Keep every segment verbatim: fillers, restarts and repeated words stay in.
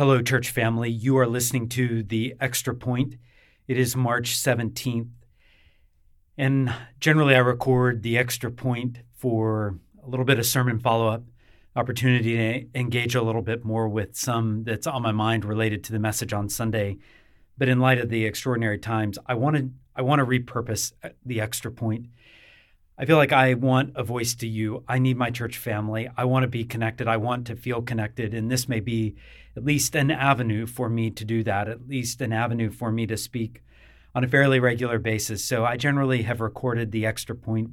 Hello, church family. You are listening to The Extra Point. It is March seventeenth, and generally I record The Extra Point for a little bit of sermon follow-up, opportunity to engage a little bit more with some that's on my mind related to the message on Sunday. But in light of the extraordinary times, I want to I want to repurpose The Extra Point. I feel like I want a voice to you. I need my church family. I want to be connected. I want to feel connected. And this may be at least an avenue for me to do that, at least an avenue for me to speak on a fairly regular basis. So I generally have recorded The Extra Point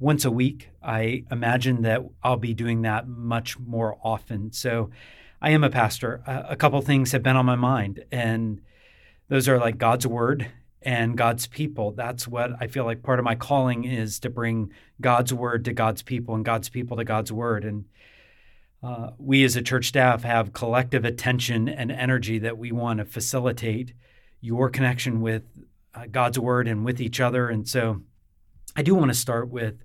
once a week. I imagine that I'll be doing that much more often. So I am a pastor. A couple things have been on my mind, and those are like God's word and God's people. That's what I feel like part of my calling is, to bring God's word to God's people and God's people to God's word. And uh, we as a church staff have collective attention and energy that we want to facilitate your connection with uh, God's word and with each other. And so I do want to start with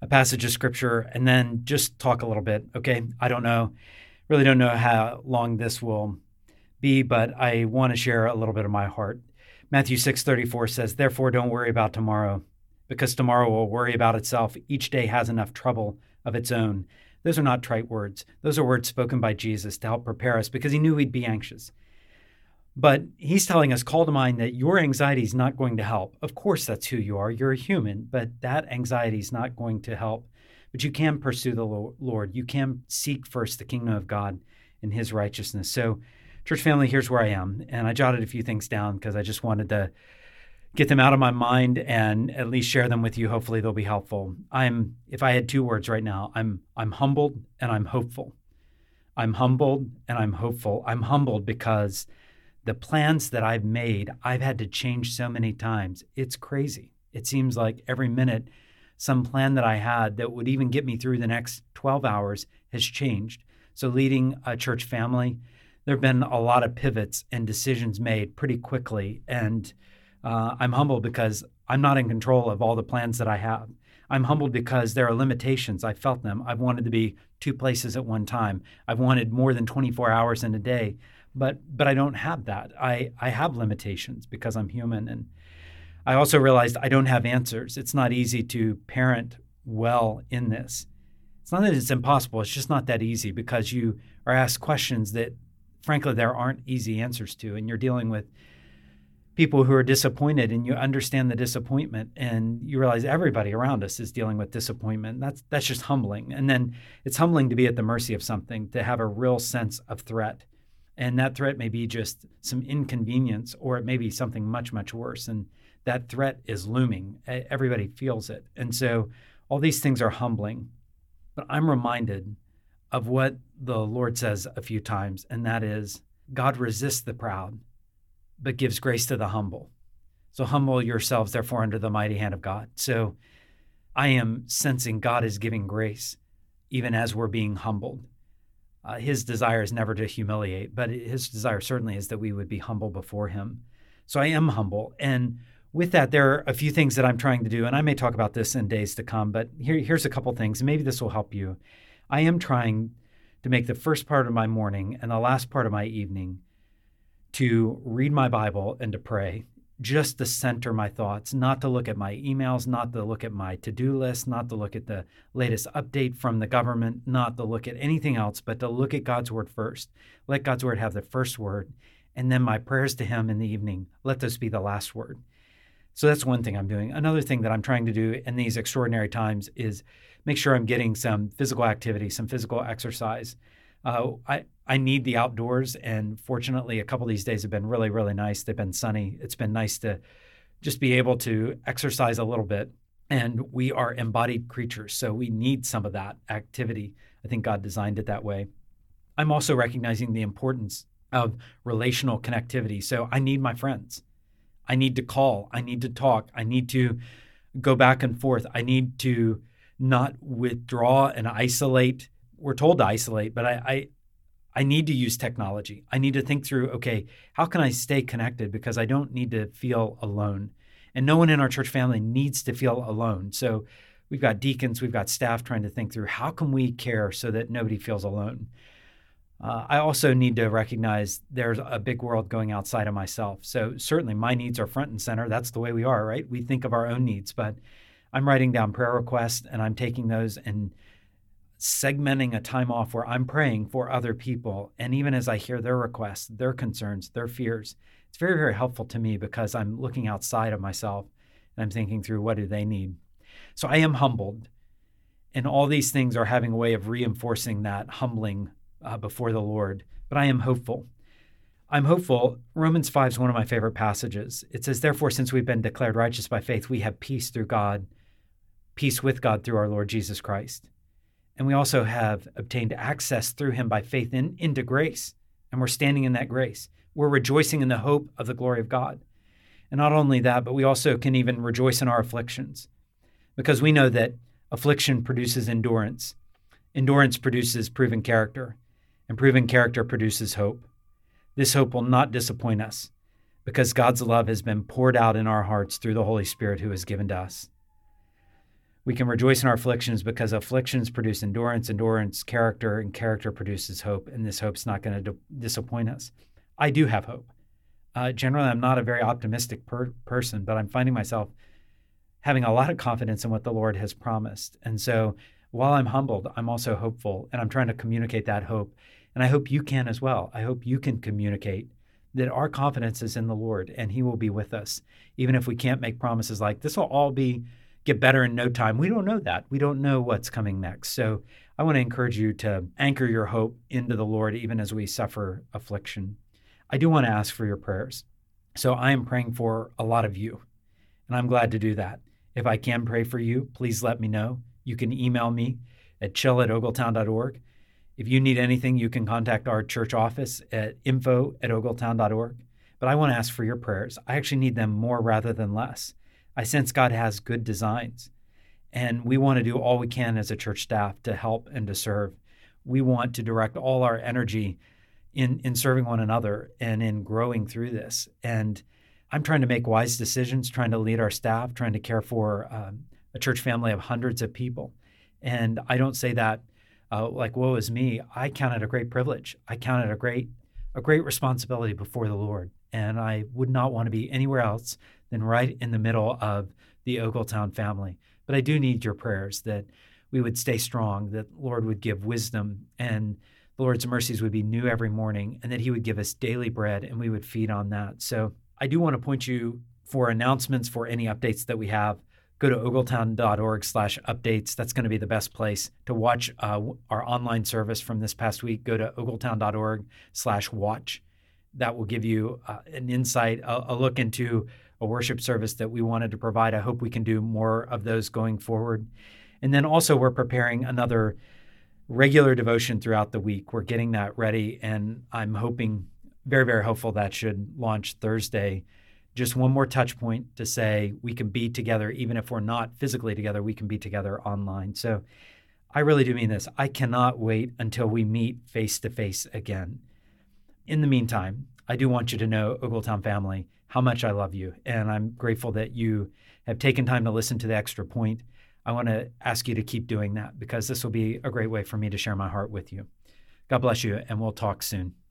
a passage of scripture and then just talk a little bit. Okay, I don't know, really don't know how long this will be, but I want to share a little bit of my heart. Matthew six thirty-four says, "Therefore, don't worry about tomorrow, because tomorrow will worry about itself. Each day has enough trouble of its own." Those are not trite words. Those are words spoken by Jesus to help prepare us, because he knew we'd be anxious. But he's telling us, call to mind that your anxiety is not going to help. Of course, that's who you are. You're a human, but that anxiety is not going to help. But you can pursue the Lord. You can seek first the kingdom of God and his righteousness. So, church family, here's where I am. And I jotted a few things down because I just wanted to get them out of my mind and at least share them with you. Hopefully they'll be helpful. I'm, if I had two words right now, I'm I'm humbled and I'm hopeful. I'm humbled and I'm hopeful. I'm humbled because the plans that I've made, I've had to change so many times. It's crazy. It seems like every minute some plan that I had that would even get me through the next twelve hours has changed. So leading a church family, there have been a lot of pivots and decisions made pretty quickly, and uh, I'm humbled because I'm not in control of all the plans that I have. I'm humbled because there are limitations. I felt them. I've wanted to be two places at one time. I've wanted more than twenty-four hours in a day, but but I don't have that. I, I have limitations because I'm human, and I also realized I don't have answers. It's not easy to parent well in this. It's not that it's impossible. It's just not that easy, because you are asked questions that, frankly, there aren't easy answers to, and you're dealing with people who are disappointed, and you understand the disappointment, and you realize everybody around us is dealing with disappointment. That's that's just humbling. And then it's humbling to be at the mercy of something, to have a real sense of threat. And that threat may be just some inconvenience, or it may be something much, much worse. And that threat is looming. Everybody feels it. And so all these things are humbling. But I'm reminded of what the Lord says a few times, and that is, God resists the proud, but gives grace to the humble. So humble yourselves, therefore, under the mighty hand of God. So I am sensing God is giving grace, even as we're being humbled. Uh, his desire is never to humiliate, but his desire certainly is that we would be humble before him. So I am humble. And with that, there are a few things that I'm trying to do, and I may talk about this in days to come, but here, here's a couple things, and maybe this will help you. I am trying to make the first part of my morning and the last part of my evening to read my Bible and to pray, just to center my thoughts, not to look at my emails, not to look at my to-do list, not to look at the latest update from the government, not to look at anything else, but to look at God's word first. Let God's word have the first word, and then my prayers to him in the evening, let those be the last word. So that's one thing I'm doing. Another thing that I'm trying to do in these extraordinary times is make sure I'm getting some physical activity, some physical exercise. Uh, I, I need the outdoors, and fortunately, a couple of these days have been really, really nice. They've been sunny. It's been nice to just be able to exercise a little bit, and we are embodied creatures, so we need some of that activity. I think God designed it that way. I'm also recognizing the importance of relational connectivity, so I need my friends. I need to call. I need to talk. I need to go back and forth. I need to not withdraw and isolate. We're told to isolate, but I, I I need to use technology. I need to think through, okay, how can I stay connected, because I don't need to feel alone. And no one in our church family needs to feel alone. So we've got deacons, we've got staff trying to think through, how can we care so that nobody feels alone? Uh, I also need to recognize there's a big world going outside of myself. So certainly my needs are front and center. That's the way we are, right? We think of our own needs, but I'm writing down prayer requests and I'm taking those and segmenting a time off where I'm praying for other people. And even as I hear their requests, their concerns, their fears, it's very, very helpful to me because I'm looking outside of myself and I'm thinking through what do they need. So I am humbled. And all these things are having a way of reinforcing that humbling Uh, before the Lord, but I am hopeful. I'm hopeful. Romans five is one of my favorite passages. It says, therefore, since we've been declared righteous by faith, we have peace through God, peace with God through our Lord Jesus Christ. And we also have obtained access through him by faith in, into grace. And we're standing in that grace. We're rejoicing in the hope of the glory of God. And not only that, but we also can even rejoice in our afflictions because we know that affliction produces endurance. Endurance produces proven character. And proven character produces hope. This hope will not disappoint us because God's love has been poured out in our hearts through the Holy Spirit who is given to us. We can rejoice in our afflictions because afflictions produce endurance, endurance, character, and character produces hope, and this hope's not going to disappoint us. I do have hope. Uh, generally, I'm not a very optimistic per- person, but I'm finding myself having a lot of confidence in what the Lord has promised. And so while I'm humbled, I'm also hopeful, and I'm trying to communicate that hope. And I hope you can as well. I hope you can communicate that our confidence is in the Lord and he will be with us. Even if we can't make promises like this will all be get better in no time. We don't know that. We don't know what's coming next. So I want to encourage you to anchor your hope into the Lord, even as we suffer affliction. I do want to ask for your prayers. So I am praying for a lot of you, and I'm glad to do that. If I can pray for you, please let me know. You can email me at chill at ogletown dot org. If you need anything, you can contact our church office at info at ogletown dot org. But I want to ask for your prayers. I actually need them more rather than less. I sense God has good designs, and we want to do all we can as a church staff to help and to serve. We want to direct all our energy in, in serving one another and in growing through this. And I'm trying to make wise decisions, trying to lead our staff, trying to care for um, a church family of hundreds of people. And I don't say that Uh, like, woe is me. I count it a great privilege. I count it a great, a great responsibility before the Lord. And I would not want to be anywhere else than right in the middle of the Ogletown family. But I do need your prayers that we would stay strong, that the Lord would give wisdom, and the Lord's mercies would be new every morning, and that he would give us daily bread, and we would feed on that. So I do want to point you for announcements for any updates that we have. Go to ogletown dot org slash updates. That's going to be the best place to watch uh, our online service from this past week. Go to ogletown dot org slash watch. That will give you uh, an insight, a, a look into a worship service that we wanted to provide. I hope we can do more of those going forward. And then also we're preparing another regular devotion throughout the week. We're getting that ready, and I'm hoping, very, very hopeful that should launch Thursday. Just one more touch point to say we can be together, even if we're not physically together, we can be together online. So I really do mean this. I cannot wait until we meet face-to-face again. In the meantime, I do want you to know, Ogletown family, how much I love you. And I'm grateful that you have taken time to listen to The Extra Point. I want to ask you to keep doing that because this will be a great way for me to share my heart with you. God bless you, and we'll talk soon.